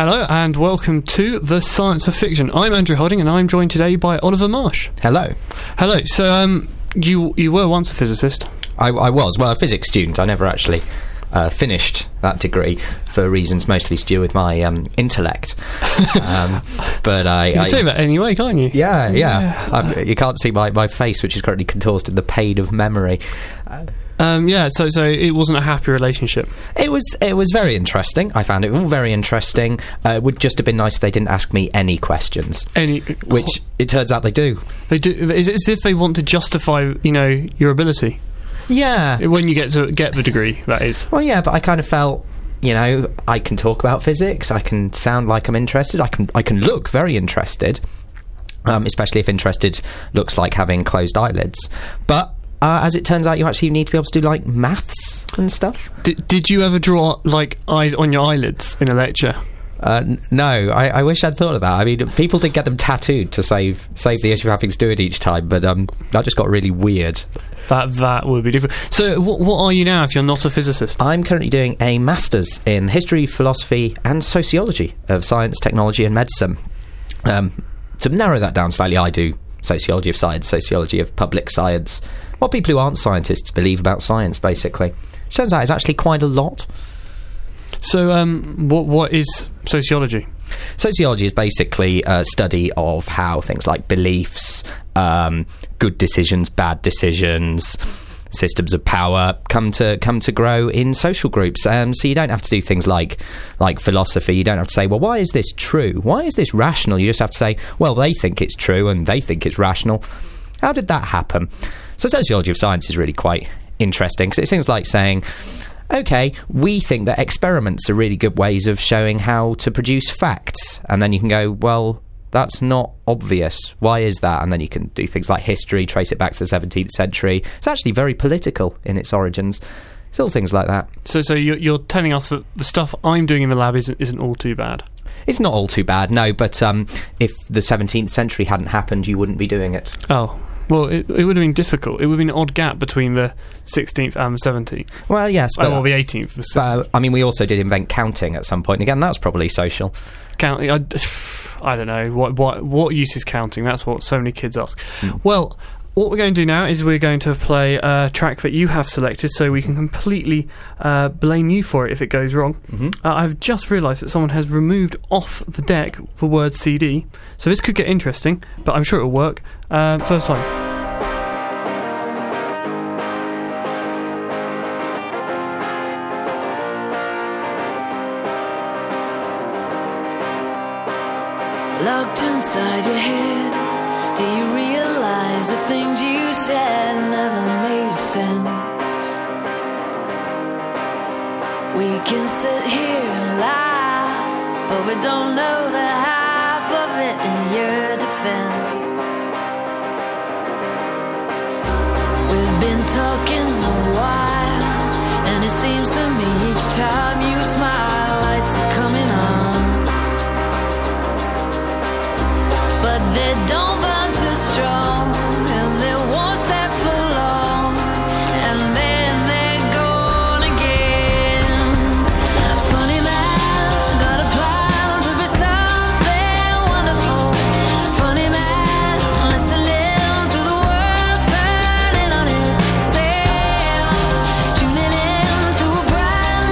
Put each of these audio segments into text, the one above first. Hello and welcome to The Science of Fiction. I'm Andrew Hodding and I'm joined today by Oliver Marsh. Hello. Hello. So you were once a physicist. I was. Well, a physics student. I never actually finished that degree for reasons mostly to do with my intellect. But I... You do that anyway, can't you? Yeah. You can't see my face, which is currently contorted, the pain of memory. So it wasn't a happy relationship. It was very interesting. I found it all very interesting. It would just have been nice if they didn't ask me any questions. Which it turns out they do. They do. It's as if they want to justify, your ability. Yeah. When you get the degree, that is. Well, yeah, but I kind of felt, I can talk about physics. I can sound like I'm interested. I can look very interested, especially if interested looks like having closed eyelids. But as it turns out, you actually need to be able to do, maths and stuff. Did you ever draw, eyes on your eyelids in a lecture? No, I wish I'd thought of that. I mean, people did get them tattooed to save the issue of having to do it each time, but that just got really weird. That would be different. So, what are you now if you're not a physicist? I'm currently doing a Master's in History, Philosophy and Sociology of Science, Technology and Medicine. To narrow that down slightly, I do Sociology of Science, Sociology of Public Science. What people who aren't scientists believe about science, basically. Turns out it's actually quite a lot. So, what is sociology? Sociology is basically a study of how things like beliefs, good decisions, bad decisions, systems of power come to grow in social groups. So you don't have to do things like philosophy. You don't have to say, well, why is this true? Why is this rational? You just have to say, well, they think it's true and they think it's rational. How did that happen? So sociology of science is really quite interesting because it seems like saying, okay, we think that experiments are really good ways of showing how to produce facts. And then you can go, well, that's not obvious. Why is that? And then you can do things like history, trace it back to the 17th century. It's actually very political in its origins. It's all things like that. So you're telling us that the stuff I'm doing in the lab isn't all too bad? It's not all too bad, no, but if the 17th century hadn't happened, you wouldn't be doing it. Oh, well, it would have been difficult. It would have been an odd gap between the 16th and the 17th. Well, yes. Or the 18th. We also did invent counting at some point. Again, that's probably social. Counting, I don't know. What use is counting? That's what so many kids ask. Mm. Well, what we're going to do now is we're going to play a track that you have selected so we can completely blame you for it if it goes wrong. Mm-hmm. I've just realised that someone has removed off the deck the word CD, so this could get interesting, but I'm sure it'll work. First time. Locked inside your head, do you realize the things you said never made sense? We can sit here and laugh, but we don't know the half of it in your defense. We've been talking a while, and it seems to me each time you smile, lights are coming on. They don't burn too strong, and they won't stay for long, and then they're gone again. Funny man, got a plan to be something wonderful. Funny man, let's listen to the world turning on itself, tuning in to a brand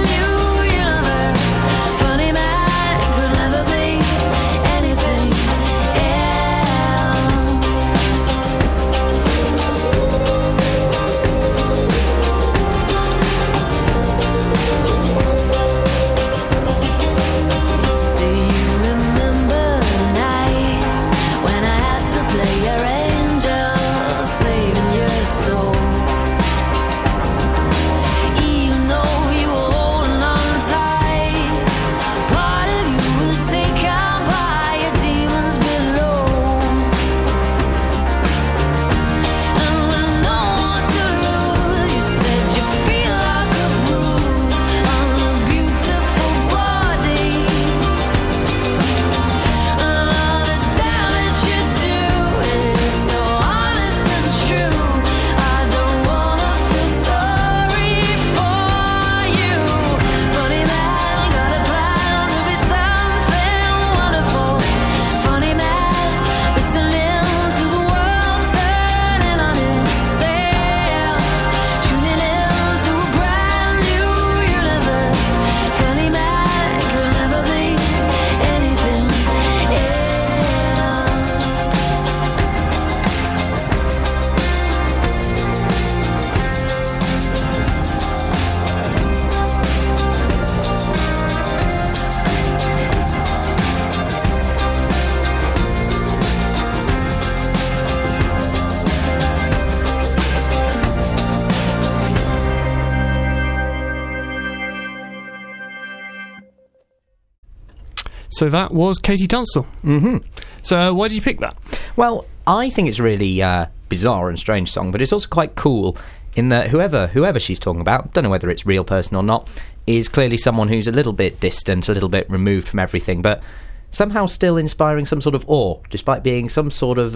So that was KT Tunstall. Mm-hmm. So why did you pick that? Well, I think it's a really bizarre and strange song, but it's also quite cool in that whoever she's talking about, don't know whether it's real person or not, is clearly someone who's a little bit distant, a little bit removed from everything, but somehow still inspiring some sort of awe, despite being some sort of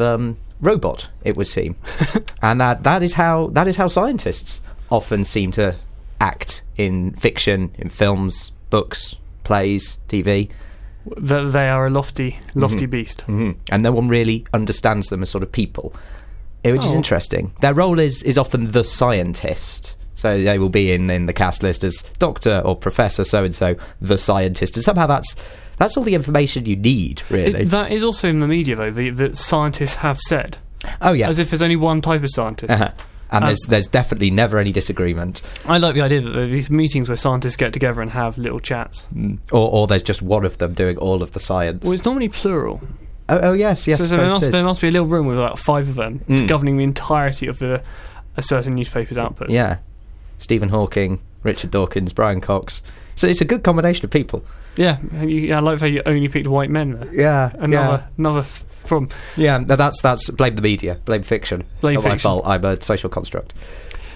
robot, it would seem. And that is how scientists often seem to act in fiction, in films, books, plays, TV. They are a lofty mm-hmm. beast. Mm-hmm. And no one really understands them as sort of people, which is interesting. Their role is often the scientist. So they will be in the cast list as Doctor or Professor so-and-so, the scientist. And somehow that's all the information you need, really. That is also in the media, though, that scientists have said. Oh, yeah. As if there's only one type of scientist. Uh-huh. And there's definitely never any disagreement. I like the idea that there are these meetings where scientists get together and have little chats. Mm. Or there's just one of them doing all of the science. Well, it's normally plural. Oh yes. So there must be a little room with about five of them governing the entirety of a certain newspaper's output. Yeah. Stephen Hawking, Richard Dawkins, Brian Cox. So it's a good combination of people. Yeah. I like how you only picked white men there. Yeah. Another problem. Yeah, that's blame the media, blame fiction. Not my fault, I'm a social construct.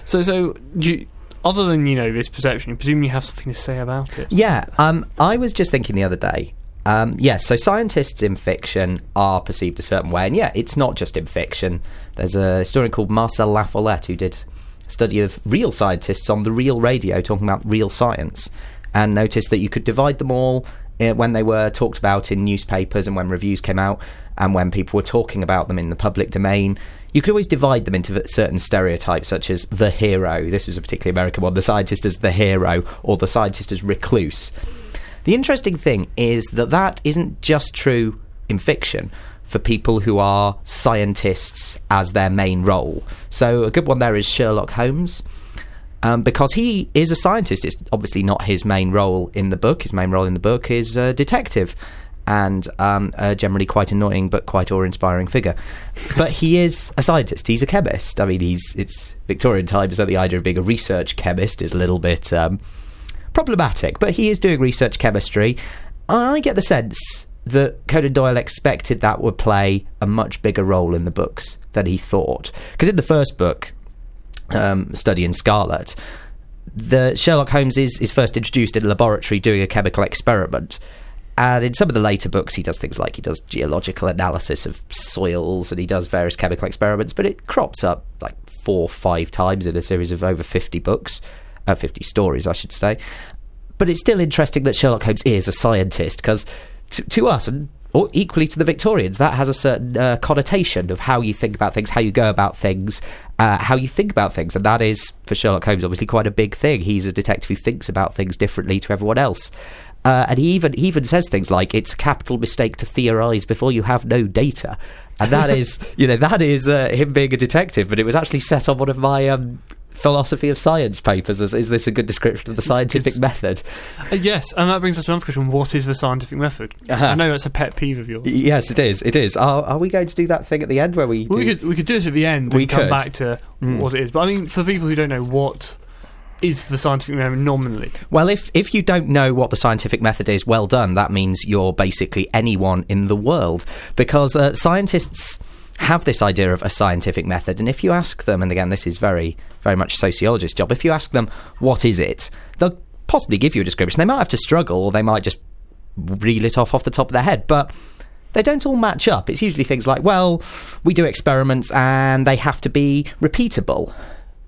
So you, other than, this perception, you presume you have something to say about it. Yeah, I was just thinking the other day, so scientists in fiction are perceived a certain way, and it's not just in fiction. There's a historian called Marcel LaFollette who did a study of real scientists on the real radio, talking about real science, and noticed that you could divide them all when they were talked about in newspapers and when reviews came out, and when people were talking about them in the public domain. You could always divide them into certain stereotypes, such as the hero. This was a particularly American one, the scientist as the hero, or the scientist as recluse. The interesting thing is that isn't just true in fiction for people who are scientists as their main role. So a good one there is Sherlock Holmes, because he is a scientist. It's obviously not his main role in the book. His main role in the book is a detective, and generally quite annoying but quite awe-inspiring figure. But he is a scientist. He's a chemist. I mean, it's Victorian times, so the idea of being a research chemist is a little bit problematic. But he is doing research chemistry. I get the sense that Conan Doyle expected that would play a much bigger role in the books than he thought. Because in the first book, Study in Scarlet, Sherlock Holmes is first introduced in a laboratory doing a chemical experiment. And in some of the later books, he does things like he does geological analysis of soils and he does various chemical experiments, but it crops up like 4 or 5 times in a series of over 50 books, 50 stories, I should say. But it's still interesting that Sherlock Holmes is a scientist, because to us, and or equally to the Victorians, that has a certain connotation of how you think about things, how you go about things, how you think about things. And that is, for Sherlock Holmes, obviously quite a big thing. He's a detective who thinks about things differently to everyone else. And he even says things like, it's a capital mistake to theorise before you have no data. And that is, him being a detective. But it was actually set on one of my philosophy of science papers. Is this a good description of the scientific method? Yes, and that brings us to another question. What is the scientific method? Uh-huh. I know that's a pet peeve of yours. Yes, it is. It is. Are we going to do that thing at the end where we do... We could do it at the end come back to what it is. But I mean, for people who don't know what is the scientific method nominally? Well, if you don't know what the scientific method is, well done. That means you're basically anyone in the world, because scientists have this idea of a scientific method, and if you ask them, and again, this is very, very much a sociologist's job, if you ask them, what is it? They'll possibly give you a description. They might have to struggle, or they might just reel it off the top of their head, but they don't all match up. It's usually things like, well, we do experiments, and they have to be repeatable.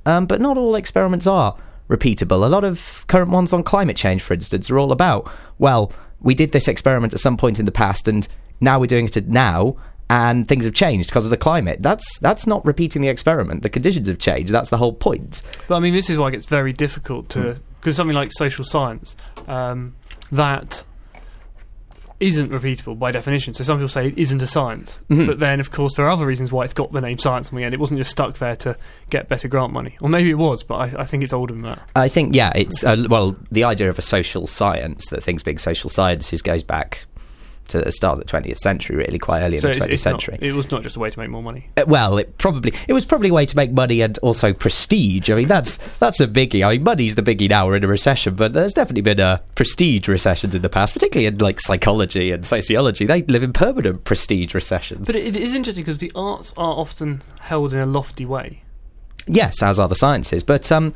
But not all experiments are repeatable. A lot of current ones on climate change, for instance, are all about, well, we did this experiment at some point in the past and now we're doing it now and things have changed because of the climate. That's not repeating the experiment. The conditions have changed. That's the whole point. But I mean, this is why it gets very difficult to... because something like social science, that isn't repeatable by definition. So some people say it isn't a science. Mm-hmm. But then, of course, there are other reasons why it's got the name science on the end. It wasn't just stuck there to get better grant money. Or maybe it was, but I think it's older than that. I think, yeah, it's... well, the idea of a social science, that things being social sciences, goes back to the start of the 20th century, really, quite early in the 20th century. It was not just a way to make more money. Well, it was probably a way to make money and also prestige. I mean, that's a biggie. I mean, money's the biggie now. We're in a recession, but there's definitely been prestige recessions in the past, particularly in like psychology and sociology. They live in permanent prestige recessions. But it is interesting because the arts are often held in a lofty way. Yes, as are the sciences, but some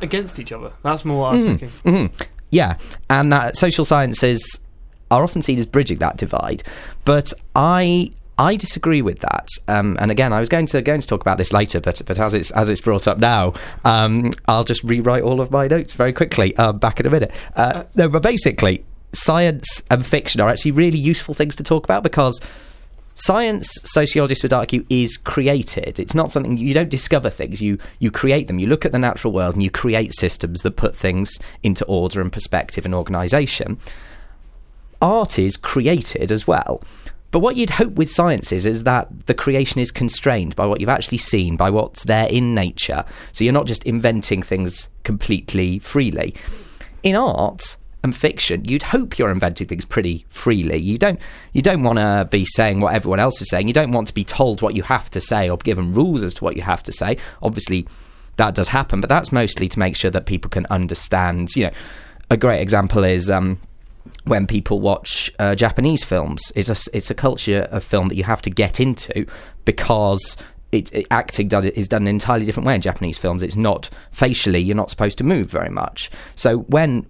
against each other. That's more what I was thinking. Mm-hmm. Yeah, and that social sciences are often seen as bridging that divide, but I disagree with that. And again, I was going to talk about this later, but as it's brought up now, I'll just rewrite all of my notes very quickly. Back in a minute. No, but basically, science and fiction are actually really useful things to talk about because science, sociologists would argue, is created. It's not something you don't discover things. You create them. You look at the natural world and you create systems that put things into order and perspective and organisation. Art is created as well. But what you'd hope with science is that the creation is constrained by what you've actually seen, by what's there in nature. So you're not just inventing things completely freely. In art and fiction, you'd hope you're inventing things pretty freely. You don't want to be saying what everyone else is saying. You don't want to be told what you have to say or given rules as to what you have to say. Obviously, that does happen, but that's mostly to make sure that people can understand. You know, a great example is when people watch Japanese films. It's a culture of film that you have to get into because acting is done in an entirely different way in Japanese films. It's not facially, you're not supposed to move very much. So when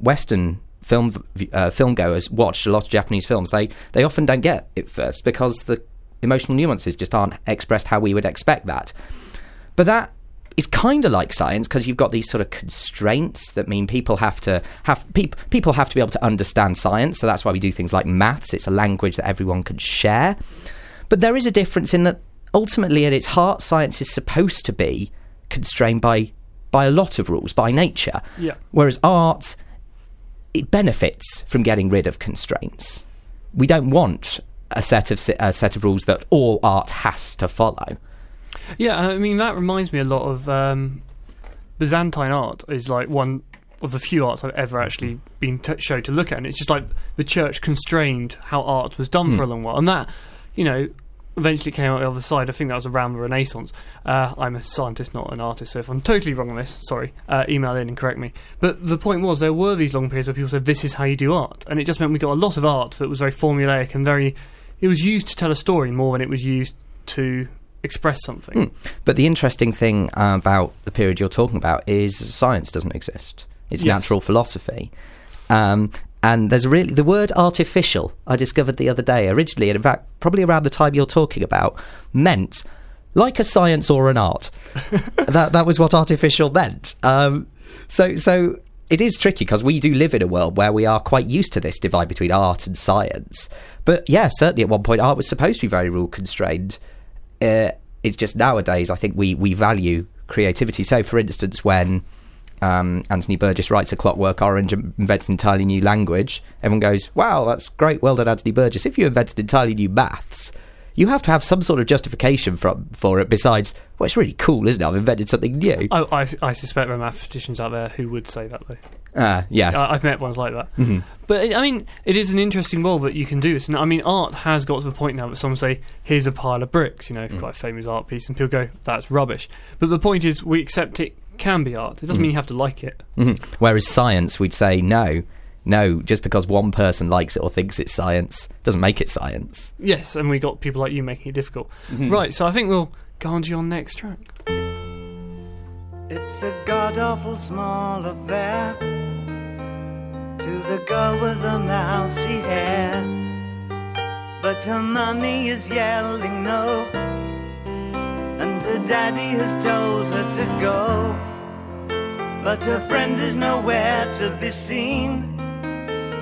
Western filmgoers watch a lot of Japanese films, they often don't get it first because the emotional nuances just aren't expressed how we would expect that. But that is kind of like science because you've got these sort of constraints that mean people have to be able to understand science. So that's why we do things like maths. It's a language that everyone can share. But there is a difference in that. Ultimately, at its heart, science is supposed to be constrained by a lot of rules, by nature. Yeah. Whereas art, it benefits from getting rid of constraints. We don't want a set of rules that all art has to follow. Yeah, I mean, that reminds me a lot of Byzantine art is like one of the few arts I've ever actually been shown to look at. And it's just like the church constrained how art was done for a long while. And that, you know, eventually came out the other side. I think that was around the Renaissance. I'm a scientist, not an artist, so if I'm totally wrong on this, sorry, email in and correct me. But the point was, there were these long periods where people said, this is how you do art. And it just meant we got a lot of art that was very formulaic and very... It was used to tell a story more than it was used to express something. But the interesting thing about the period you're talking about is science doesn't exist. It's natural philosophy. And there's really the word artificial I discovered the other day originally, and in fact, probably around the time you're talking about, meant like a science or an art. that was what artificial meant. So it is tricky because we do live in a world where we are quite used to this divide between art and science. But yeah, certainly at one point, art was supposed to be very rule constrained. It's just nowadays, I think we value creativity. So for instance, when Anthony Burgess writes A Clockwork Orange and invents an entirely new language, everyone goes, wow, that's great, well done Anthony Burgess. If you invented entirely new maths, you have to have some sort of justification for it besides, well, it's really cool, isn't it? I've invented something new. Oh, I suspect there are mathematicians out there who would say that, though. Yes. I've met ones like that. Mm-hmm. But, I mean, it is an interesting world that you can do this. And I mean, art has got to the point now that some say, here's a pile of bricks, you know, quite a famous art piece, and people go, that's rubbish. But the point is, we accept it can be art. It doesn't mean you have to like it. Mm-hmm. Whereas science, we'd say no, just because one person likes it or thinks it's science doesn't make it science. Yes, and we got people like you making it difficult. Mm-hmm. Right, so I think we'll go on to your next track. It's a god-awful small affair to the girl with the mousy hair, but her mummy is yelling no, and her daddy has told her to go. But her friend is nowhere to be seen.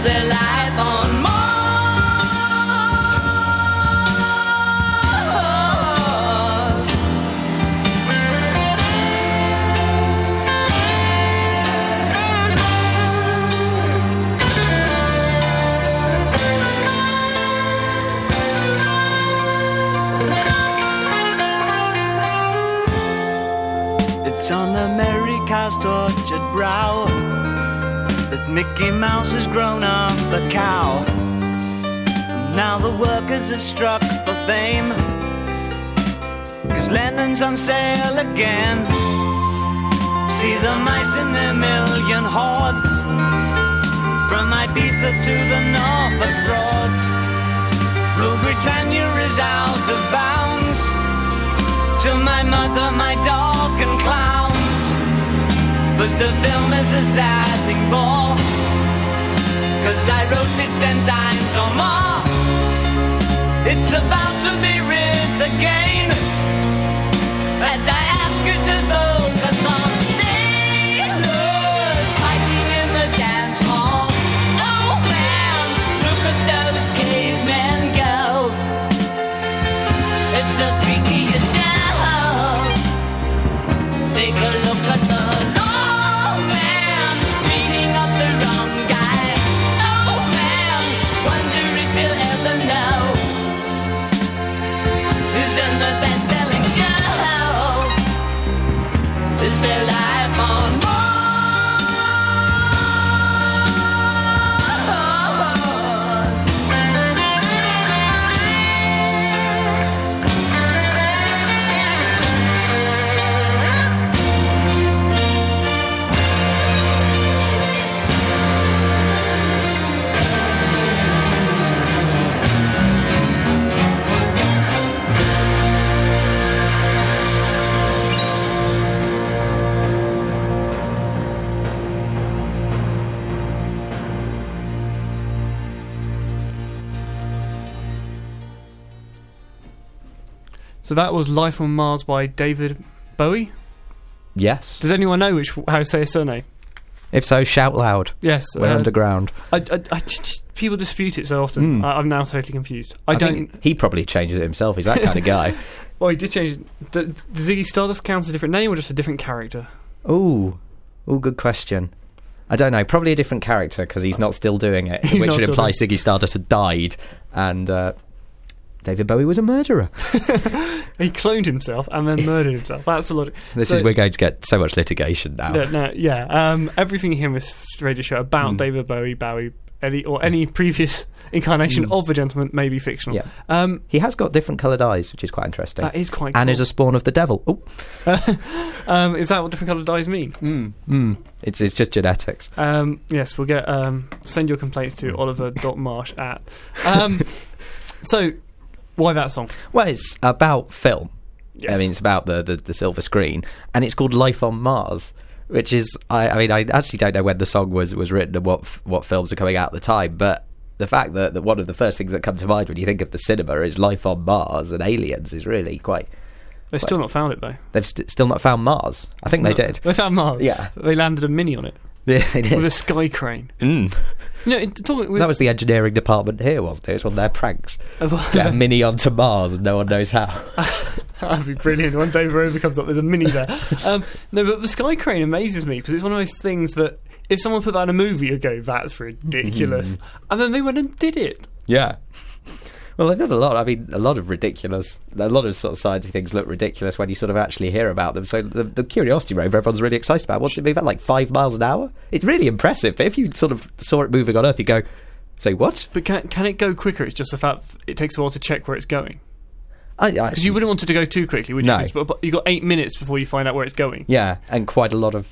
is there life on Mars? On America's tortured brow, that Mickey Mouse has grown up a cow. And now the workers have struck for fame, 'cause Lennon's on sale again. See the mice in their million hordes, from Ibiza to the Norfolk Broads. Rule Britannia is out of bounds, to my mother, my dog and clown. But the film is a sad thing more, 'cause I wrote it 10 times or more. It's about to be writ again, as I ask you to vote for some sailors fighting in the dance hall. Oh man, look at those cavemen go. It's the freakiest show. Take a look at the So that was Life on Mars by David Bowie? Yes. Does anyone know how to say his surname? If so, shout loud. Yes. We're underground. People dispute it so often. I'm now totally confused. I think he probably changes it himself. He's that kind of guy. Well, he did change it. Does Ziggy Stardust count as a different name or just a different character? Ooh, good question. I don't know. Probably a different character, because he's not still doing it, which would imply Ziggy Stardust had died and... David Bowie was a murderer. He cloned himself and then murdered himself. That's the logic. This is we're going to get so much litigation now. Everything here in this radio show about David Bowie, any previous incarnation of the gentleman may be fictional. Yeah. He has got different coloured eyes, which is quite interesting. That is quite cool. And is a spawn of the devil. Oh. Is that what different coloured eyes mean? It's just genetics. Yes, we'll get send your complaints to oliver.marsh at... So... Why that song? Well, it's about film. Yes. I mean, it's about the silver screen, and it's called Life on Mars, which is, I actually don't know when the song was written and what films are coming out at the time, but the fact that one of the first things that come to mind when you think of the cinema is Life on Mars and aliens is really quite... They've still not found it, though. They've still not found Mars. I think they did. They found Mars. Yeah. They landed a mini on it. Yeah, they did. With a sky crane. That was the engineering department here, wasn't it? It was one of their pranks. Get a mini onto Mars and no one knows how. That would be brilliant. One day Rover comes up, there's a mini there. But the sky crane amazes me, because it's one of those things that if someone put that in a movie, you'd go, that's ridiculous. And then they went and did it. Yeah. Well, they've done a lot. I mean, a lot of sort of sciencey things look ridiculous when you sort of actually hear about them. So the Curiosity rover, everyone's really excited about. What's it move at, like 5 miles an hour? It's really impressive. But if you sort of saw it moving on Earth, you go, "Say what?" But can it go quicker? It's just the fact it takes a while to check where it's going. Because you wouldn't want it to go too quickly, would you? No. But you got 8 minutes before you find out where it's going. Yeah, and quite a lot of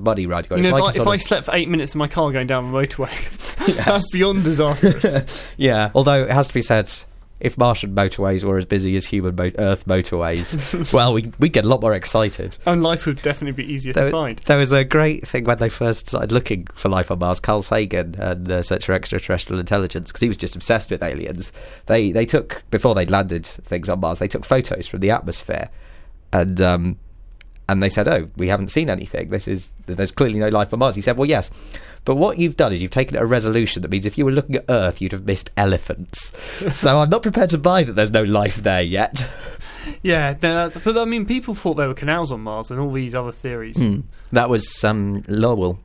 money, right? You know, if I slept for 8 minutes in my car going down the motorway, that's beyond disastrous. Yeah, although it has to be said, if Martian motorways were as busy as human Earth motorways, well, we'd get a lot more excited. And life would definitely be easier to find. There was a great thing when they first started looking for life on Mars. Carl Sagan and the Search for Extraterrestrial Intelligence, because he was just obsessed with aliens. They took, before they'd landed things on Mars, they took photos from the atmosphere. And And they said, oh, we haven't seen anything. There's clearly no life on Mars. He said, well, yes. But what you've done is you've taken a resolution that means if you were looking at Earth, you'd have missed elephants. So I'm not prepared to buy that there's no life there yet. Yeah, but I mean, people thought there were canals on Mars and all these other theories. Mm. That was Lovell,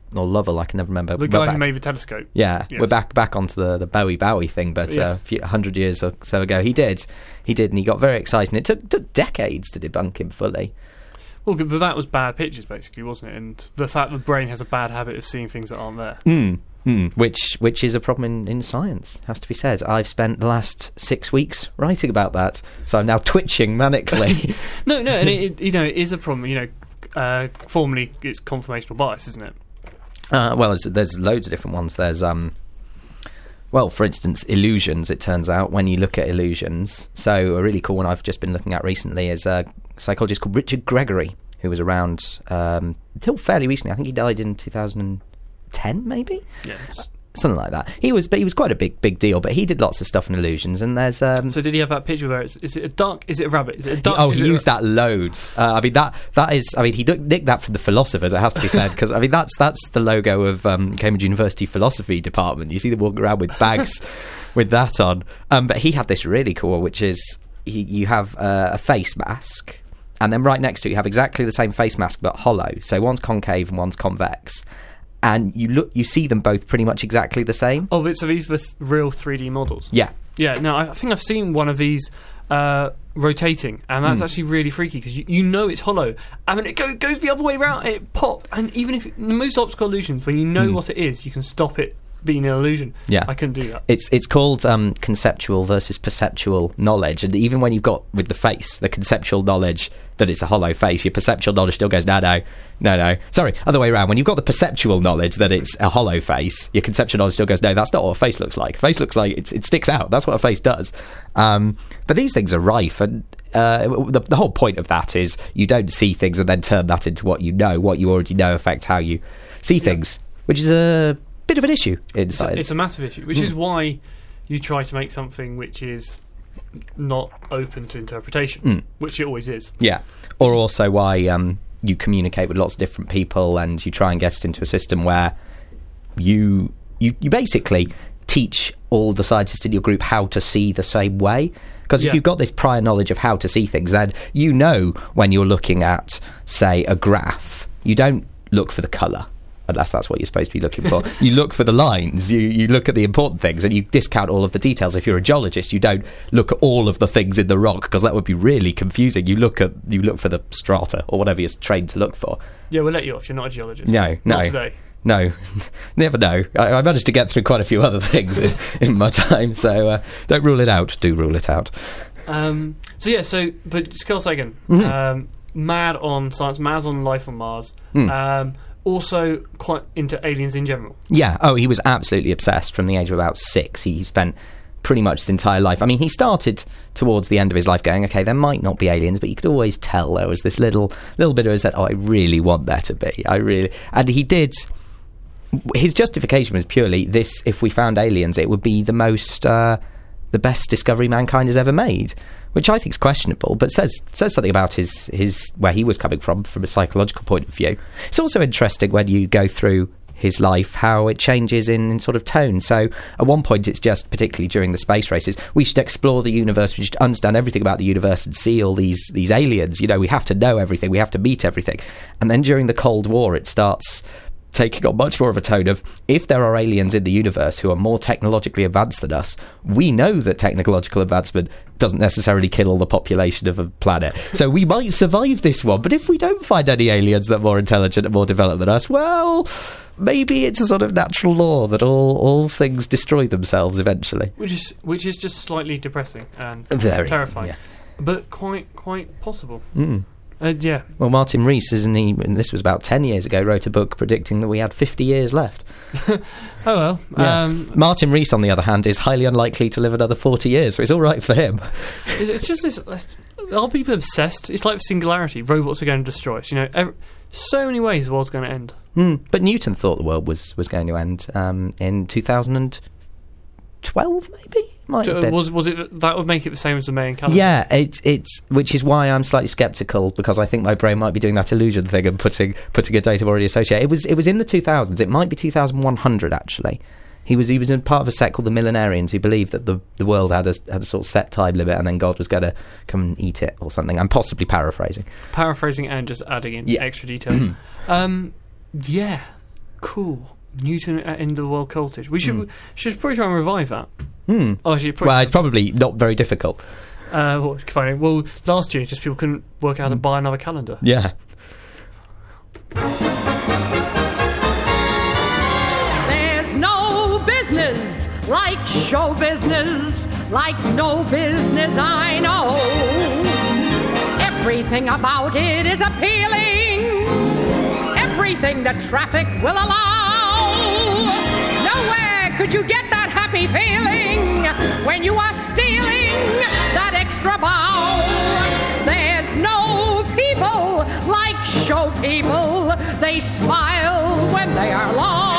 I can never remember. The guy who made the telescope. Yeah, yes. We're back onto the Bowie thing, but yeah. A hundred years or so ago, he did, and he got very excited. And it took decades to debunk him fully. Well, but that was bad pictures, basically, wasn't it? And the fact that the brain has a bad habit of seeing things that aren't there. Mm. Mm. Which is a problem in science, has to be said. I've spent the last 6 weeks writing about that, so I'm now twitching manically. no, and it is a problem. Formerly it's confirmational bias, isn't it? Well, there's loads of different ones. There's well, for instance, illusions. It turns out when you look at illusions, so a really cool one I've just been looking at recently is a psychologist called Richard Gregory, who was around until fairly recently. I think he died in 2010, maybe? Yes. Something like that. He was quite a big deal, but he did lots of stuff in illusions, and there's... So did he have that picture where is it a rabbit? He used that loads. He nicked that from the philosophers, it has to be said, because, that's the logo of Cambridge University Philosophy Department. You see them walking around with bags with that on. But he had this really cool one, which is you have a face mask, and then right next to it you have exactly the same face mask, but hollow. So one's concave and one's convex. And you see them both pretty much exactly the same. Oh, so these were real 3D models? Yeah. Yeah, no, I think I've seen one of these rotating, and that's actually really freaky, because you know it's hollow. I mean, it goes the other way around, it pops, and even if... most optical illusions, when you know what it is, you can stop it being an illusion. Yeah. I couldn't do that. It's called conceptual versus perceptual knowledge, and even when you've got, with the face, the conceptual knowledge that it's a hollow face, your perceptual knowledge still goes, no. Sorry, other way around. When you've got the perceptual knowledge that it's a hollow face, your conceptual knowledge still goes, no, that's not what a face looks like. A face looks like it sticks out. That's what a face does. But these things are rife, and the whole point of that is you don't see things and then turn that into what you know. What you already know affects how you see things, which is a... bit of an issue in science. It's a massive issue, which is why you try to make something which is not open to interpretation, which it always is. Yeah, or also why you communicate with lots of different people and you try and get it into a system where you basically teach all the scientists in your group how to see the same way. Because if you've got this prior knowledge of how to see things, then you know when you're looking at, say, a graph, you don't look for the colour. Unless that's what you're supposed to be looking for. You look for the lines, you look at the important things, and you discount all of the details. If you're a geologist, you don't look at all of the things in the rock, because that would be really confusing. You look for the strata, or whatever you're trained to look for. Yeah, we'll let you off, you're not a geologist. No. Not today. No, never know. I managed to get through quite a few other things in my time, so don't rule it out. Do rule it out. But Carl Sagan, mad on science, mad on life on Mars, also quite into aliens in general. Yeah, he was absolutely obsessed from the age of about 6. He spent pretty much his entire life... I mean, he started towards the end of his life going, OK, there might not be aliens, but you could always tell there was this little bit of us that, I really want there to be. And he did... His justification was purely this, if we found aliens, it would be the best discovery mankind has ever made, which I think is questionable, but says something about his where he was coming from a psychological point of view. It's also interesting when you go through his life how it changes in sort of tone. So at one point it's just, particularly during the space races, we should explore the universe, we should understand everything about the universe and see all these aliens. We have to know everything, we have to meet everything. And then during the Cold War it starts taking on much more of a tone of, if there are aliens in the universe who are more technologically advanced than us, we know that technological advancement doesn't necessarily kill all the population of a planet. So we might survive this one, but if we don't find any aliens that are more intelligent and more developed than us, well, maybe it's a sort of natural law that all things destroy themselves eventually. Which is just slightly depressing and very terrifying, yeah. But quite possible. Mm. Yeah. Well, Martin Rees, isn't he? And this was about 10 years ago. Wrote a book predicting that we had 50 years left. Oh well. Yeah. Martin Rees, on the other hand, is highly unlikely to live another 40 years, so it's all right for him. It's just this. Are people obsessed? It's like singularity. Robots are going to destroy us. So many ways the world's going to end. But Newton thought the world was going to end in 2012, maybe. Was it that would make it the same as the Mayan calendar? Yeah, it's which is why I'm slightly sceptical, because I think my brain might be doing that illusion thing and putting a date I've already associated. It was in the 2000s. It might be 2100 actually. He was in part of a sect called the millenarians, who believed that the world had a sort of set time limit, and then God was going to come and eat it or something. I'm possibly paraphrasing and just adding in extra detail. Cool. Newton in the world cultage. We should probably try and revive that. It's probably not very difficult. Well, last year just people couldn't work out how to buy another calendar. Yeah. There's no business like show business, like no business I know. Everything about it is appealing, everything the traffic will allow. Nowhere could you get that happy feeling when you are stealing that extra bowl. There's no people like show people. They smile when they are low.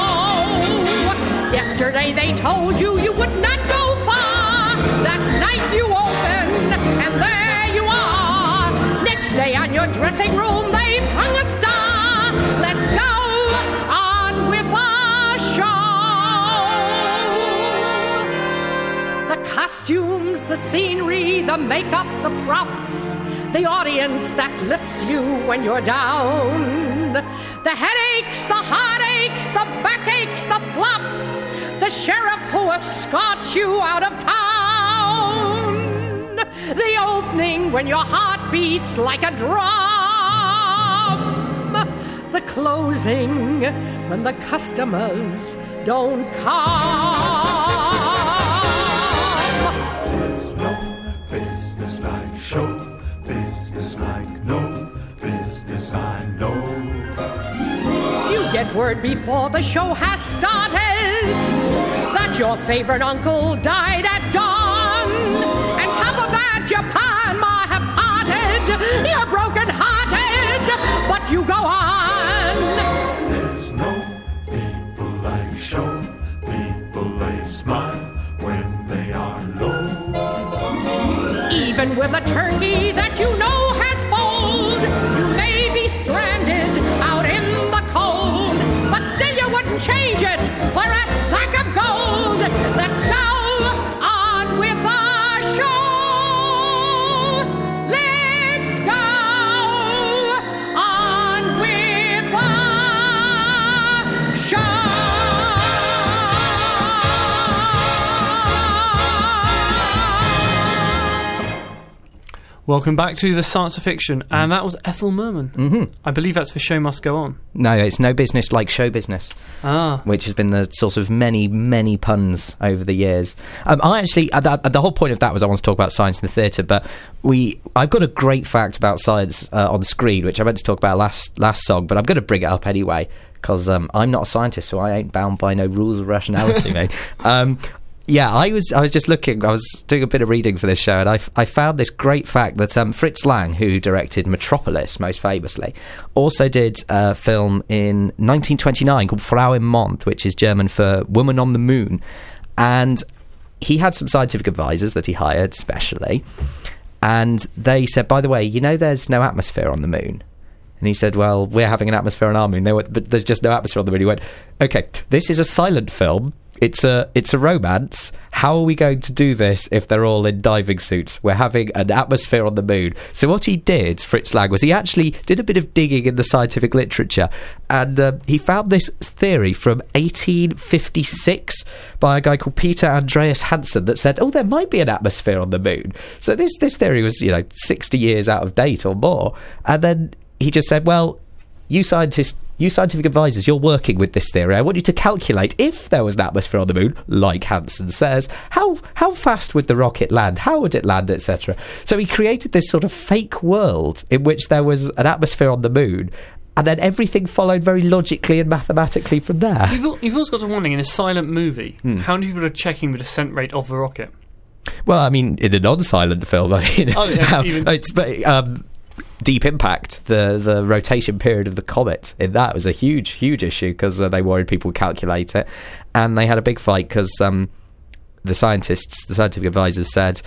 Yesterday they told you you would not go far. That night you open and there you are. Next day on your dressing room they've hung a star. Let's go on with our show. The costumes, the scenery, the makeup, the props, the audience that lifts you when you're down, the headaches, the heartaches, the backaches, the flops, the sheriff who escorts you out of town, the opening when your heart beats like a drum, the closing when the customers don't come. Business like show, business like no business I know. You get word before the show has started that your favorite uncle died at dawn. And top of that, your grandma have parted. You're broken hearted, but you go on. There's no people like show, people they smile when they are low. Even with a turkey that you know has foaled, you may be stranded out in the cold, but still you wouldn't change it for a sack of gold. Let's go on with our show. Let's go on with our show. Welcome back to The Science of Fiction, and that was Ethel Merman. Mm-hmm. I believe that's for Show Must Go On. No, it's no business like show business, which has been the source of many, many puns over the years. I actually, the whole point of that was I want to talk about science in the theatre, but I've got a great fact about science on screen, which I meant to talk about last song, but I'm going to bring it up anyway, because I'm not a scientist, so I ain't bound by no rules of rationality, mate. Yeah, I was just looking, I was doing a bit of reading for this show, and I found this great fact that Fritz Lang, who directed Metropolis most famously, also did a film in 1929 called Frau im Mond, which is German for Woman on the Moon. And he had some scientific advisors that he hired specially, and they said, by the way, you know there's no atmosphere on the moon? And he said, well, we're having an atmosphere on our moon. They went, but there's just no atmosphere on the moon. He went, okay, this is a silent film. It's a romance. How are we going to do this if they're all in diving suits? We're having an atmosphere on the moon. So what he did, Fritz Lang, was he actually did a bit of digging in the scientific literature, and he found this theory from 1856 by a guy called Peter Andreas Hansen that said, oh, there might be an atmosphere on the moon. So this theory was, 60 years out of date or more. And then he just said, well, you scientific advisors, you're working with this theory. I want you to calculate if there was an atmosphere on the moon, like Hansen says, how fast would the rocket land? How would it land, etc.? So he created this sort of fake world in which there was an atmosphere on the moon, and then everything followed very logically and mathematically from there. You've also got a warning in a silent movie. How many people are checking the descent rate of the rocket? Well, I mean, in a non-silent film, Deep Impact, the rotation period of the comet in that was a huge, huge issue because they worried people would calculate it, and they had a big fight because the scientists, the scientific advisors said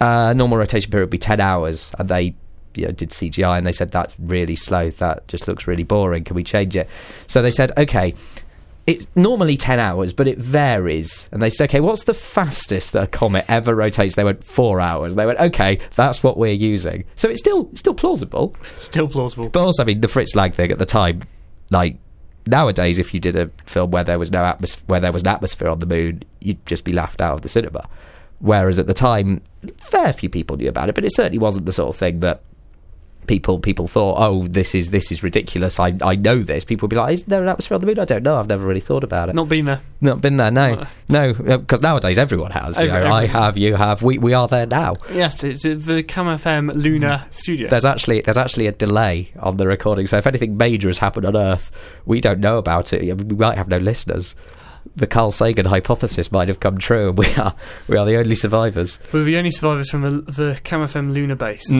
a normal rotation period would be 10 hours, and they did CGI, and they said that's really slow, that just looks really boring, can we change it? So they said, okay, it's normally 10 hours, but it varies. And they said, okay, what's the fastest that a comet ever rotates? They went, 4 hours. They went, okay, that's what we're using. So it's still plausible. Still plausible. But also, I mean, the Fritz Lang thing at the time, like, nowadays, if you did a film where there was no where there was an atmosphere on the moon, you'd just be laughed out of the cinema. Whereas at the time, fair few people knew about it, but it certainly wasn't the sort of thing that people thought, oh, this is ridiculous, I know this. People would be like, is there an atmosphere on the moon? I don't know, I've never really thought about it. Not been there. No, because nowadays everyone has. I have, you have, we are there now. Yes, it's the Cam FM lunar studio. There's actually a delay on the recording, so if anything major has happened on Earth, we don't know about it. We might have no listeners. The Carl Sagan hypothesis might have come true, and we are the only survivors. We're the only survivors from the Cam FM lunar base.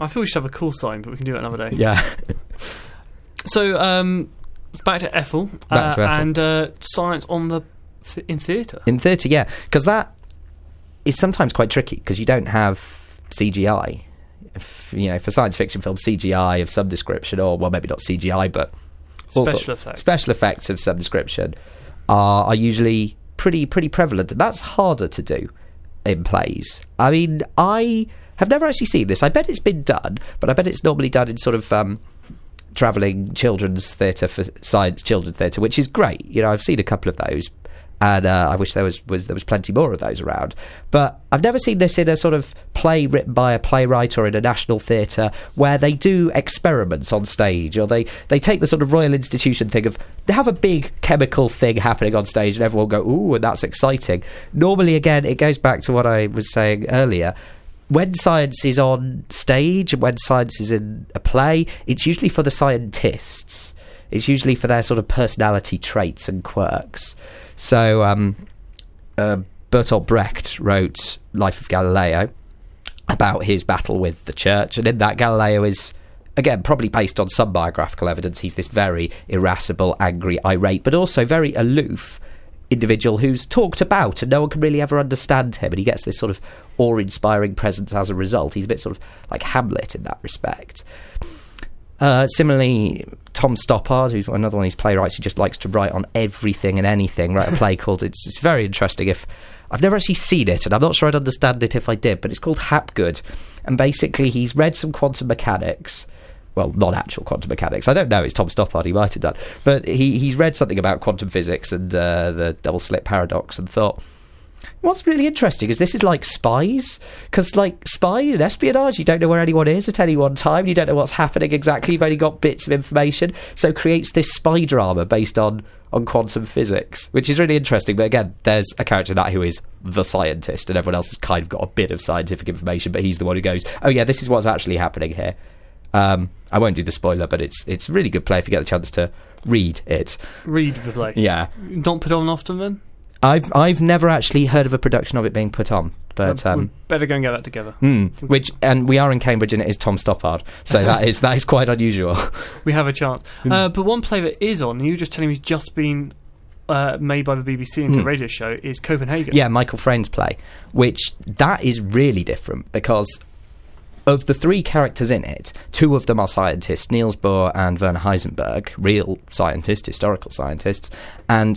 I feel we should have a call sign, but we can do it another day. Yeah. So, back to Ethel. And science on the in theatre. In theatre, yeah. Because that is sometimes quite tricky, because you don't have CGI. For science fiction films, CGI of some description, or, well, maybe not CGI, but... Special effects. Special effects of some description are usually pretty prevalent. That's harder to do in plays. I mean, I've never actually seen this. I bet it's been done, but I bet it's normally done in sort of travelling children's theatre, for science children's theatre, which is great. I've seen a couple of those, and I wish there was plenty more of those around. But I've never seen this in a sort of play written by a playwright or in a national theatre where they do experiments on stage, or they take the sort of Royal Institution thing of they have a big chemical thing happening on stage and everyone go, ooh, and that's exciting. Normally, again, it goes back to what I was saying earlier. When science is on stage and when science is in a play, it's usually for the scientists. It's usually for their sort of personality traits and quirks. So Bertolt Brecht wrote Life of Galileo about his battle with the church. And in that, Galileo is, again, probably based on some biographical evidence, he's this very irascible, angry, irate, but also very aloof individual who's talked about and no one can really ever understand him, and he gets this sort of awe-inspiring presence as a result. He's a bit sort of like Hamlet in that respect. Similarly, Tom Stoppard, who's another one of these playwrights who just likes to write on everything and anything, wrote a play called, it's very interesting, if I've never actually seen it and I'm not sure I'd understand it if I did, but it's called Hapgood, and basically he's read some quantum mechanics. Well, not actual quantum mechanics. I don't know. It's Tom Stoppard. He might have done. But he's read something about quantum physics and the double-slit paradox and thought, what's really interesting is this is like spies. Because, like, spies and espionage, you don't know where anyone is at any one time. You don't know what's happening exactly. You've only got bits of information. So it creates this spy drama based on quantum physics, which is really interesting. But again, there's a character in that who is the scientist, and everyone else has kind of got a bit of scientific information, but he's the one who goes, oh, yeah, this is what's actually happening here. I won't do the spoiler, but it's a really good play if you get the chance to read it. Read the play? Yeah. Don't put on often, then? I've never actually heard of a production of it being put on, but better go and get that together. Which, and we are in Cambridge, and it is Tom Stoppard, so that is quite unusual. We have a chance. But one play that is on, you were just telling me, has just been made by the BBC into a radio show, is Copenhagen. Yeah, Michael Frayn's play, which that is really different because of the three characters in it, two of them are scientists, Niels Bohr and Werner Heisenberg, real scientists, historical scientists, and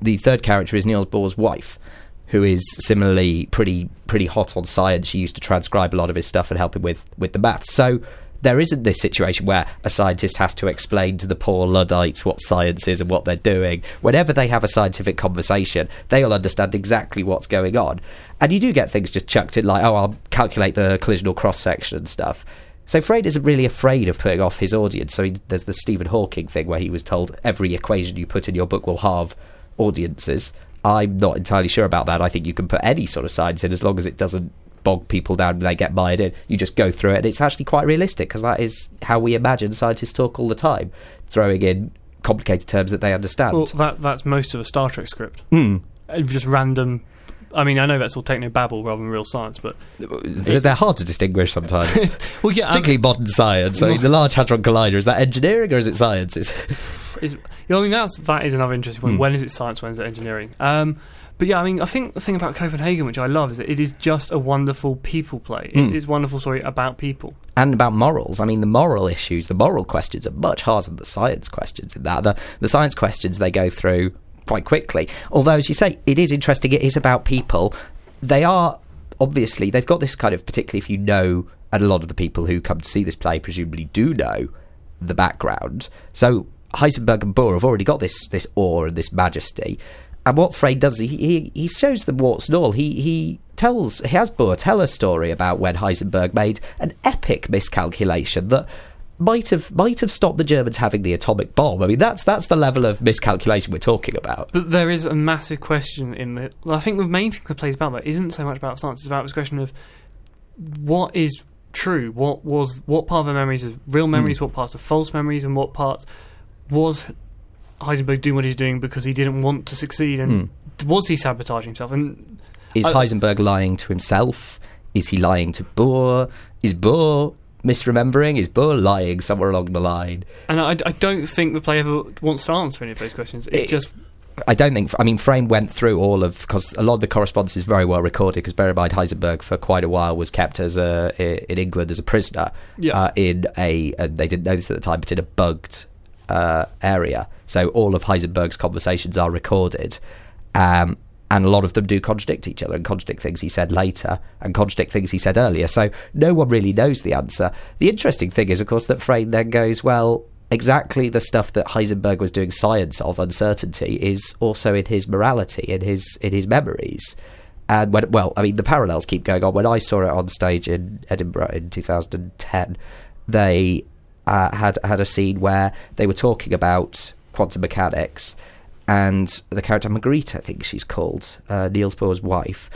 the third character is Niels Bohr's wife, who is similarly pretty hot on science. She used to transcribe a lot of his stuff and help him with the maths. So there isn't this situation where a scientist has to explain to the poor Luddites what science is and what they're doing. Whenever they have a scientific conversation, they'll understand exactly what's going on. And you do get things just chucked in, like, oh, I'll calculate the collisional cross-section and stuff. So Freud isn't really afraid of putting off his audience. So there's the Stephen Hawking thing where he was told every equation you put in your book will halve audiences. I'm not entirely sure about that. I think you can put any sort of science in as long as it doesn't bog people down and they get mired in. You just go through it, and it's actually quite realistic because that is how we imagine scientists talk all the time, throwing in complicated terms that they understand. Well, that's most of a Star Trek script. Just random. I mean, I know that's all technobabble rather than real science, but they're hard to distinguish sometimes. Well, yeah, particularly modern science. I mean, the Large Hadron Collider, is that engineering or is it science? I mean, that is another interesting point. When is it science, when is it engineering? But yeah, I mean, I think the thing about Copenhagen, which I love, is that it is just a wonderful people play. It's a wonderful story about people. And about morals. I mean, the moral issues, the moral questions are much harder than the science questions in that. The science questions they go through quite quickly. Although, as you say, it is interesting. It is about people. They are, obviously, they've got this kind of, particularly if you know, and a lot of the people who come to see this play presumably do know the background. So Heisenberg and Bohr have already got this awe and this majesty. And what Frey does, he shows them warts and all. He has Bohr tell a story about when Heisenberg made an epic miscalculation that might have stopped the Germans having the atomic bomb. I mean, that's the level of miscalculation we're talking about. But there is a massive question in the... Well, I think the main thing the play is about that isn't so much about science. It's about this question of what is true, what part of the memories is real memories, what parts are false memories, and what parts was Heisenberg doing what he's doing because he didn't want to succeed, and was he sabotaging himself? And is Heisenberg lying to himself? Is he lying to Bohr? Is Bohr misremembering? Is Bohr lying somewhere along the line? And I don't think the play ever wants to answer any of those questions. Frame went through all of, because a lot of the correspondence is very well recorded, because bear in mind Heisenberg for quite a while was kept in England as a prisoner, and they didn't know this at the time, but in a bugged area. So all of Heisenberg's conversations are recorded, and a lot of them do contradict each other, and contradict things he said later and contradict things he said earlier. So no one really knows the answer. The interesting thing is, of course, that Frame then goes, well, exactly the stuff that Heisenberg was doing science of, uncertainty, is also in his morality, in his memories. And the parallels keep going on. When I saw it on stage in Edinburgh in 2010, they had a scene where they were talking about quantum mechanics, and the character Margrethe, I think she's called, Niels Bohr's wife,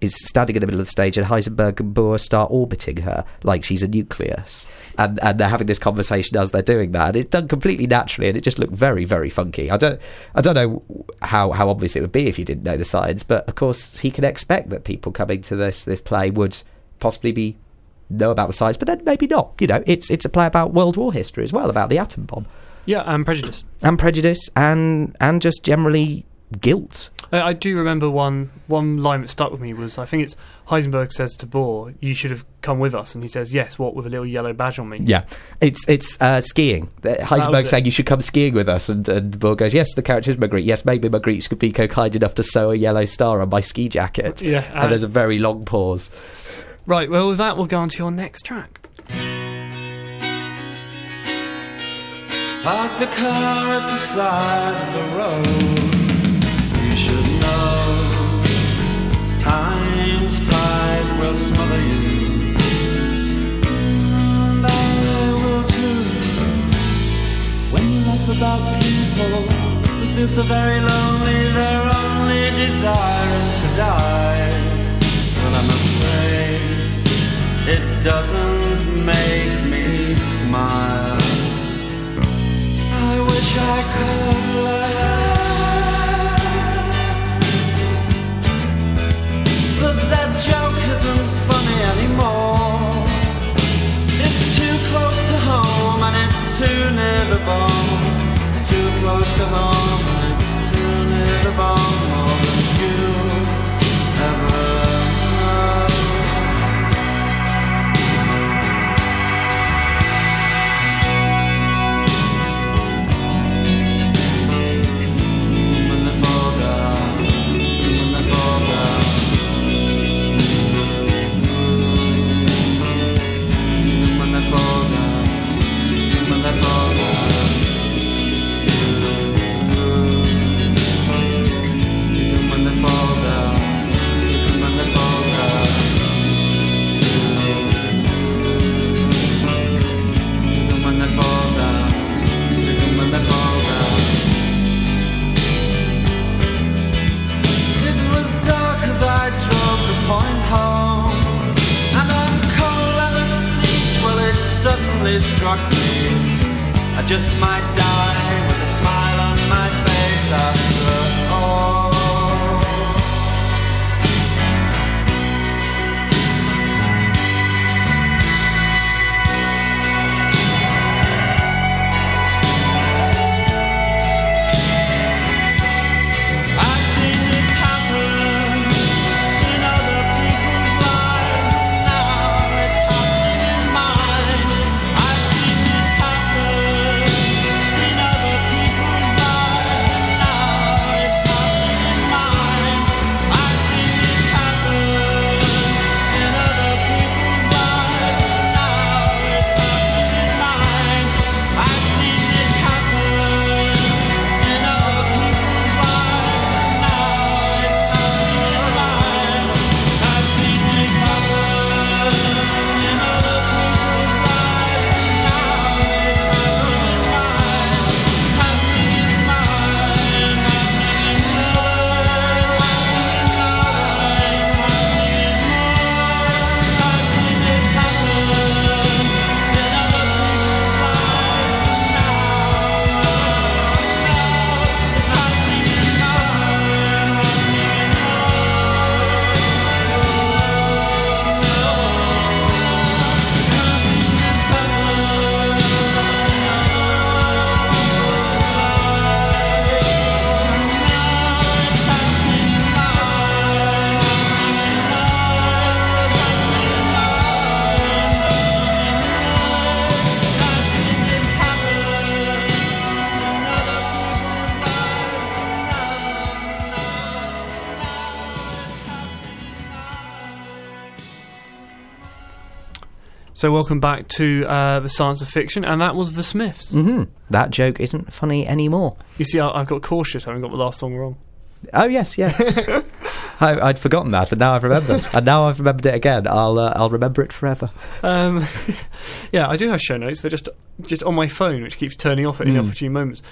is standing in the middle of the stage, and Heisenberg and Bohr start orbiting her like she's a nucleus, and they're having this conversation as they're doing that, and it's done completely naturally, and it just looked very, very funky. I don't know how obvious it would be if you didn't know the science, but of course he can expect that people coming to this play would possibly be know about the science, but then maybe not. You know, it's a play about World War history as well, about the atom bomb. Yeah, and prejudice. And prejudice, and just generally guilt. I do remember one line that stuck with me was, I think it's Heisenberg says to Bohr, "You should have come with us," and he says, "Yes, what, with a little yellow badge on me?" Yeah, it's skiing. Heisenberg saying, "You should come skiing with us," and Bohr goes, "Yes, the character is Margrethe. Yes, maybe Margrethe could be kind enough to sew a yellow star on my ski jacket." Yeah, and there's a very long pause. Right, well, with that, we'll go on to your next track. Park the car at the side of the road. You should know time's tide will smother you, and I will too. When you laugh about people, it feels so very lonely. Their only desire is to die. Well, I'm afraid it doesn't make me smile. I wish I could laugh, but that joke isn't funny anymore. It's too close to home and it's too near the bone. It's too close to home and it's too near the bone. More than you ever know. Struck me, I just might die with a smile on my face after all. I've seen this happen So welcome back to the Science of Fiction, and that was The Smiths. Mm-hmm. That joke isn't funny anymore. You see, I've got cautious having got the last song wrong. Oh, yes, yeah. I'd forgotten that, but now I've remembered. And now I've remembered it again. I'll remember it forever. Yeah, I do have show notes. They're just on my phone, which keeps turning off at inopportune moments.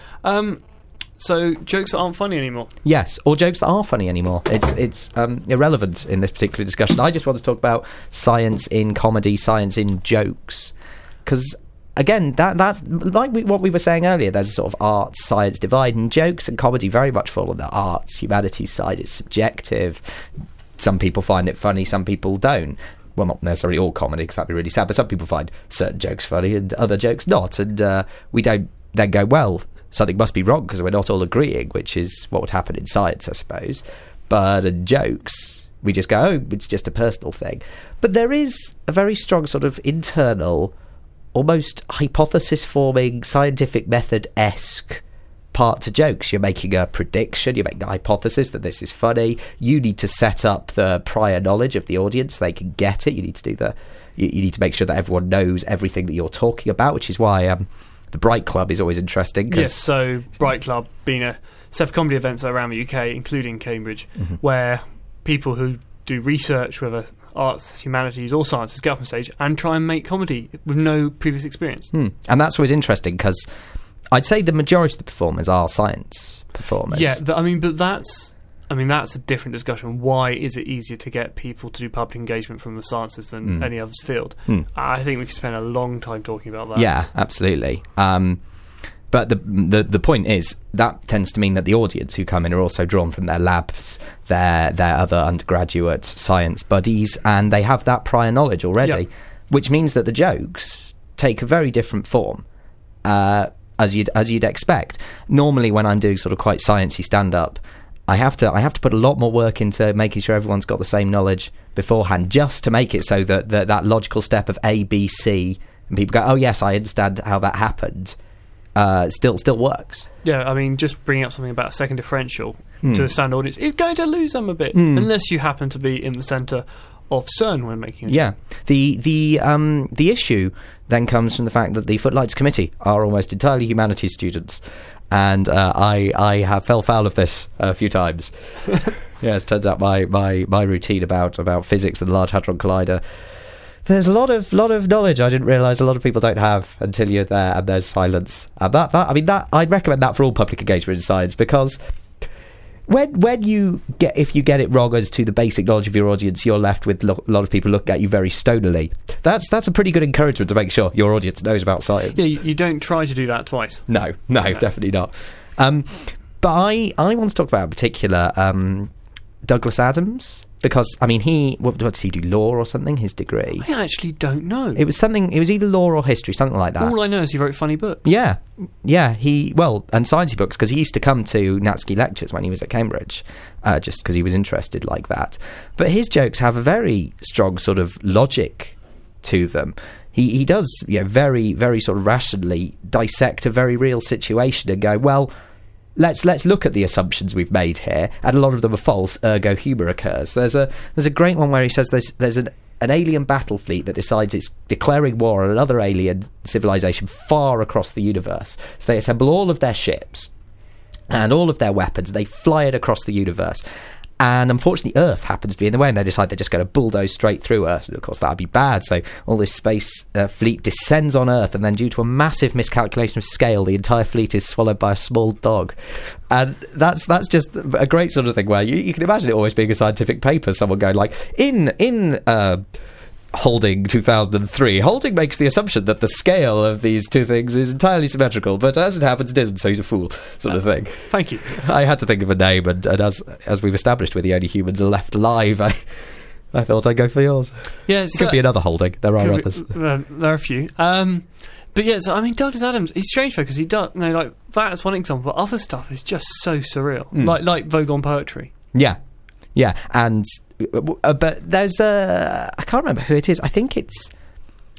So jokes that aren't funny anymore. Yes, or jokes that are funny anymore. It's irrelevant in this particular discussion. I just want to talk about science in comedy, science in jokes, because again, what we were saying earlier, there's a sort of arts science divide, and jokes and comedy very much fall on the arts humanities side. It's subjective. Some people find it funny, some people don't. Well, not necessarily all comedy, because that'd be really sad. But some people find certain jokes funny and other jokes not, and we don't then go, well, something must be wrong because we're not all agreeing, which is what would happen in science, I suppose. But in jokes, we just go, oh, it's just a personal thing. But there is a very strong sort of internal, almost hypothesis-forming, scientific method-esque part to jokes. You're making a prediction, you're making a hypothesis that this is funny. You need to set up the prior knowledge of the audience so they can get it. You need to do the... You need to make sure that everyone knows everything that you're talking about, which is why... The Bright Club is always interesting. Yes, so Bright Club being a set of comedy events around the UK, including Cambridge, where people who do research, whether arts, humanities or sciences, get up on stage and try and make comedy with no previous experience. And that's always interesting because I'd say the majority of the performers are science performers. Yeah, that's a different discussion. Why is it easier to get people to do public engagement from the sciences than any other field? I think we could spend a long time talking about that. Yeah, absolutely. But the point is that tends to mean that the audience who come in are also drawn from their labs, their other undergraduate science buddies, and they have that prior knowledge already, which means that the jokes take a very different form. As you'd expect. Normally, when I'm doing sort of quite sciencey stand up, I have to put a lot more work into making sure everyone's got the same knowledge beforehand, just to make it so that that logical step of A, B, C, and people go, oh yes, I understand how that happened, still works. Yeah, I mean, just bringing up something about a second differential to a standard audience is going to lose them a bit, unless you happen to be in the centre of CERN when making it. Yeah, the issue then comes from the fact that the Footlights Committee are almost entirely humanities students. And I have fell foul of this a few times. Yes, turns out my routine about physics and the Large Hadron Collider, there's a lot of knowledge I didn't realise a lot of people don't have until you're there and there's silence. And that I'd recommend that for all public engagement in science, because when you get, if you get it wrong as to the basic knowledge of your audience, you're left with a lot of people looking at you very stonily. That's a pretty good encouragement to make sure your audience knows about science. Yeah, you don't try to do that twice. No, definitely not. But I want to talk about in particular Douglas Adams, because I mean what does he do, law or something, his degree? I actually don't know. It was either law or history, something like that. All I know is he wrote funny books. Yeah, and sciencey books, because he used to come to Natsuki lectures when he was at Cambridge, just because he was interested like that. But his jokes have a very strong sort of logic to them. He does, you know, very, very sort of rationally dissect a very real situation and go, well, let's look at the assumptions we've made here, and a lot of them are false, ergo humour occurs. There's a great one where he says there's an alien battle fleet that decides it's declaring war on another alien civilization far across the universe. So they assemble all of their ships and all of their weapons, they fly it across the universe. And unfortunately, Earth happens to be in the way, and they decide they're just going to bulldoze straight through Earth. And of course, that would be bad. So all this space fleet descends on Earth, and then due to a massive miscalculation of scale, the entire fleet is swallowed by a small dog. And that's just a great sort of thing where you can imagine it always being a scientific paper, someone going like, in Holding 2003. Holding makes the assumption that the scale of these two things is entirely symmetrical, but as it happens, it isn't, so he's a fool, sort of thing. Thank you. I had to think of a name, and as we've established, we're the only humans left alive. I thought I'd go for yours. Yeah, it could be another Holding. There are others. There are a few. But yeah, so, I mean, Douglas Adams, he's strange though, because he does, you know, like, that's one example, but other stuff is just so surreal. Like Vogon poetry. Yeah, and... but there's a... I can't remember who it is. I think it's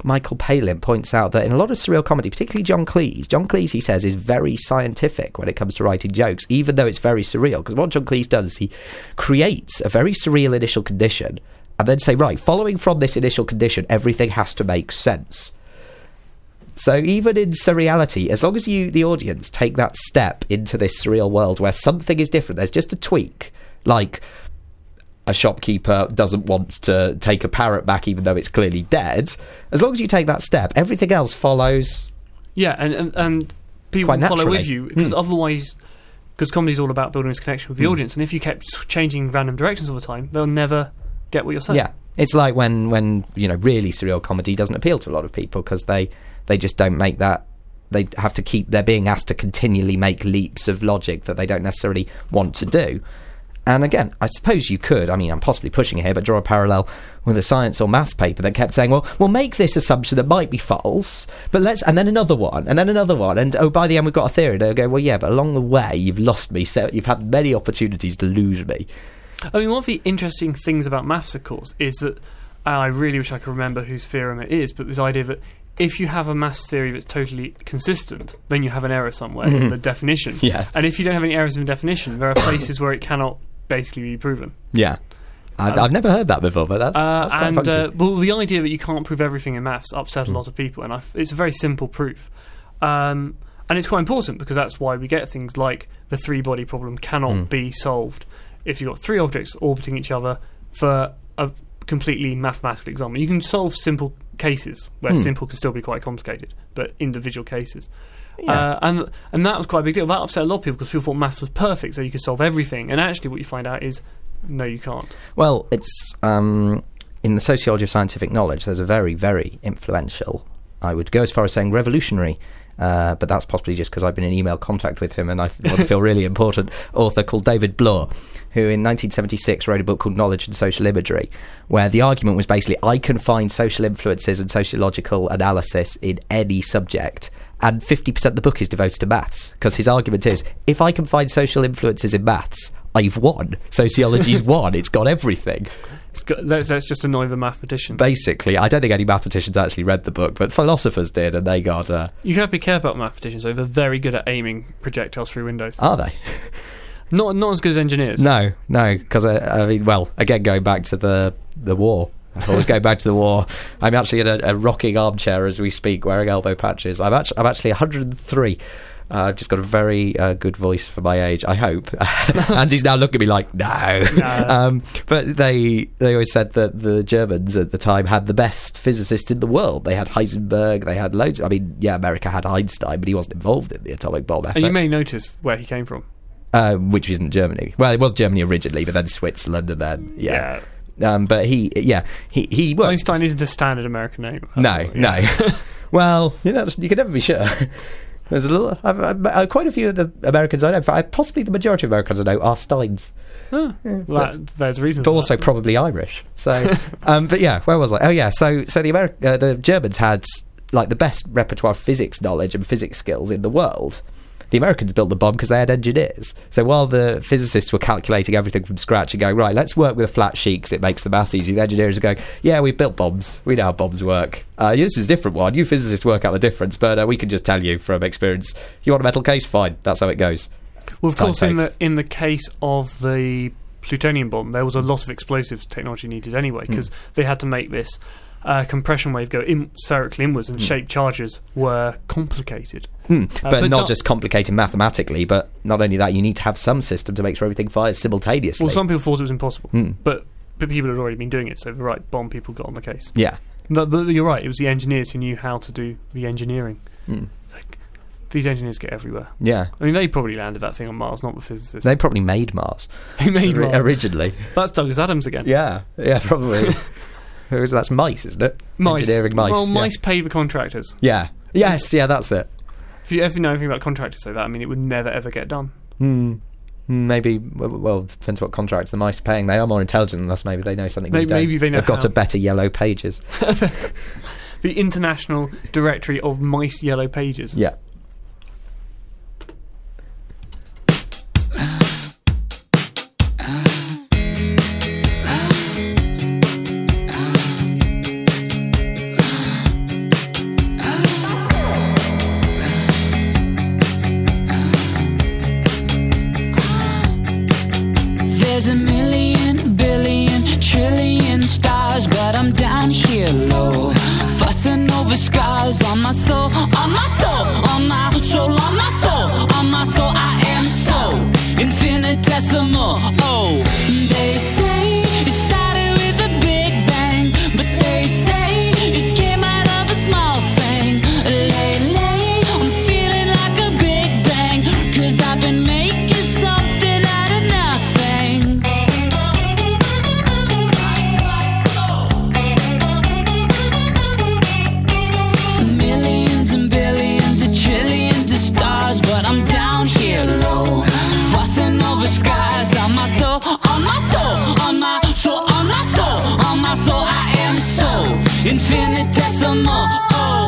Michael Palin points out that in a lot of surreal comedy, particularly John Cleese, he says, is very scientific when it comes to writing jokes, even though it's very surreal. Because what John Cleese does is he creates a very surreal initial condition, and then say, right, following from this initial condition, everything has to make sense. So even in surreality, as long as you, the audience, take that step into this surreal world where something is different, there's just a tweak, like a shopkeeper doesn't want to take a parrot back even though it's clearly dead. As long as you take that step, everything else follows. Yeah, and people follow with you, because otherwise, because comedy's all about building this connection with the audience, and if you kept changing random directions all the time, they'll never get what you're saying. Yeah, it's like when you know, really surreal comedy doesn't appeal to a lot of people because they just don't make that. They have to keep, they're being asked to continually make leaps of logic that they don't necessarily want to do. And again, I suppose you could, I mean, I'm possibly pushing it here, but draw a parallel with a science or maths paper that kept saying, well, we'll make this assumption that might be false, but let's, and then another one, and then another one, and oh, by the end we've got a theory. They'll go, well, yeah, but along the way you've lost me, so you've had many opportunities to lose me. I mean, one of the interesting things about maths, of course, is that, and I really wish I could remember whose theorem it is, but this idea that if you have a maths theory that's totally consistent, then you have an error somewhere in the definition. Yes. And if you don't have any errors in the definition, there are places where it cannot basically be proven. Yeah, I've never heard that before, but that's quite funky. Well, the idea that you can't prove everything in maths upset a lot of people, and it's a very simple proof, and it's quite important because that's why we get things like the three-body problem cannot be solved if you've got three objects orbiting each other. For a completely mathematical example, you can solve simple cases where simple can still be quite complicated, but individual cases. Yeah. And that was quite a big deal. That upset a lot of people because people thought maths was perfect, so you could solve everything. And actually what you find out is, no, you can't. Well, it's in the sociology of scientific knowledge, there's a very, very influential, I would go as far as saying revolutionary, but that's possibly just because I've been in email contact with him and I feel really important, author called David Bowie, who in 1976 wrote a book called Knowledge and Social Imagery, where the argument was basically, I can find social influences and sociological analysis in any subject, and 50% of the book is devoted to maths, because his argument is, if I can find social influences in maths, I've won. Sociology's won. It's got everything. Let's just annoy the mathematicians. Basically, I don't think any mathematicians actually read the book, but philosophers did, and they got... You have to be careful about mathematicians, though. They're very good at aiming projectiles through windows. Are they? Not as good as engineers. No, because, I mean, well, again, going back to the war... I always go back to the war. I'm actually in a rocking armchair as we speak, wearing elbow patches. I'm actually 103. I've just got a very good voice for my age, I hope. Andy's now looking at me like, no. But they always said that the Germans at the time had the best physicists in the world. They had Heisenberg, they had loads. I mean, yeah, America had Einstein, but he wasn't involved in the atomic bomb effort. And you may notice where he came from. Which isn't Germany. Well, it was Germany originally, but then Switzerland and then, yeah. But he worked. Einstein isn't a standard American name. No. Well, you know, you can never be sure. There's a little. I've quite a few of the Americans I know. Possibly the majority of Americans I know are Steins. Oh, yeah, well, there's a reason. But for also that. Probably Irish. So, but yeah, where was I? Oh yeah. So the Germans had like the best repertoire of physics knowledge and physics skills in the world. The Americans built the bomb because they had engineers. So while the physicists were calculating everything from scratch and going, right, let's work with a flat sheet because it makes the maths easy, the engineers are going, yeah, we built bombs. We know how bombs work. This is a different one. You physicists work out the difference, but we can just tell you from experience. You want a metal case? Fine. That's how it goes. Well, of course, in the case of the plutonium bomb, there was a lot of explosives technology needed anyway because they had to make this compression wave go spherically inwards, and shape charges were complicated. But not just complicated mathematically, but not only that, you need to have some system to make sure everything fires simultaneously. Well, some people thought it was impossible, but people had already been doing it, so the right bomb people got on the case. Yeah. But you're right, it was the engineers who knew how to do the engineering. Like, these engineers get everywhere. Yeah. I mean, they probably landed that thing on Mars, not the physicists. They probably made Mars. They made Mars. Originally. That's Douglas Adams again. Yeah, probably. That's mice, isn't it? Mice. Engineering mice. Well, mice pay the contractors. Yeah. Yes, yeah, that's it. If you ever know anything about contractors like that, I mean, it would never, ever get done. Maybe, well, depends what contracts the mice are paying. They are more intelligent than us. Maybe they know something we don't. Maybe they know They've got a better Yellow Pages. The International Directory of Mice Yellow Pages. Yeah. There's a million, billion, trillion stars. soul. Fussing over scars on my soul, on my soul, on my soul, on my soul, on my soul. I am so infinitesimal. Oh, they say it started with a big bang, but they say it came out of a small thing. Lately, I'm feeling like a big bang, 'cause I've been making something out of nothing. Millions and billions and trillions of stars, but I'm down here low, fussing over skies on my soul, on my soul, on my soul, on my soul, on my soul. I am so infinitesimal. Oh,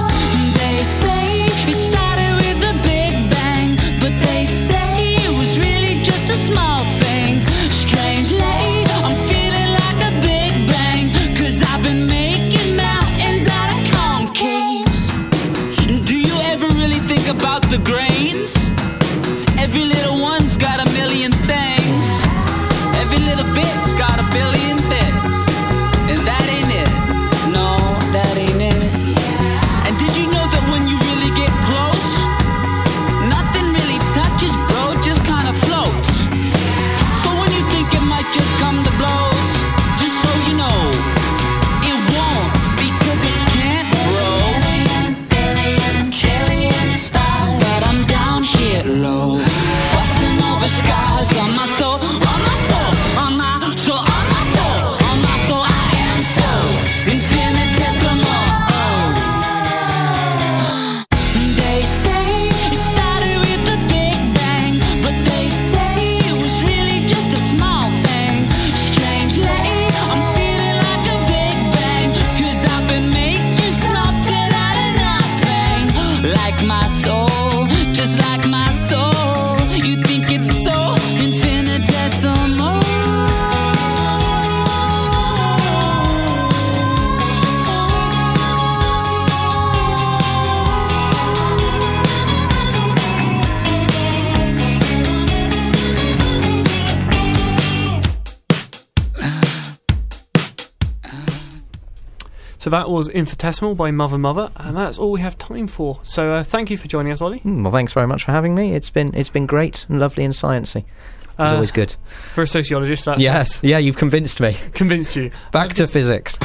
they say it started with a big bang, but they say it was really just a small thing. Strangely, I'm feeling like a big bang, 'cause I've been making mountains out of concaves. Do you ever really think about the grains? Every little one's got a million things. Every little bit's got a billion bits. And that ain't it. No, that ain't it. And did you know that when you really get close, nothing really touches, bro, just kind of floats. So when you think it might just come to blows, just so you know, it won't, because it can't, bro. Billion, billion, trillion stars, but I'm down here low, fussing over skies on my soul, on my soul, on my soul, on my soul, on my soul. I am so infinitesimal. Oh, they say it started with the big bang, but they say it was really just a small thing. Strangely, I'm feeling like a big bang, 'cause I've been making something out of nothing. Like my soul, just like my soul. You think it's so infinitesimal. So that was Infinitesimal by Mother, and that's all we have time for. So thank you for joining us, Ollie. Well, thanks very much for having me. It's been great and lovely and sciencey. It's always good. For a sociologist, that's... Yes, yeah, you've convinced me. Convinced you. Back to physics.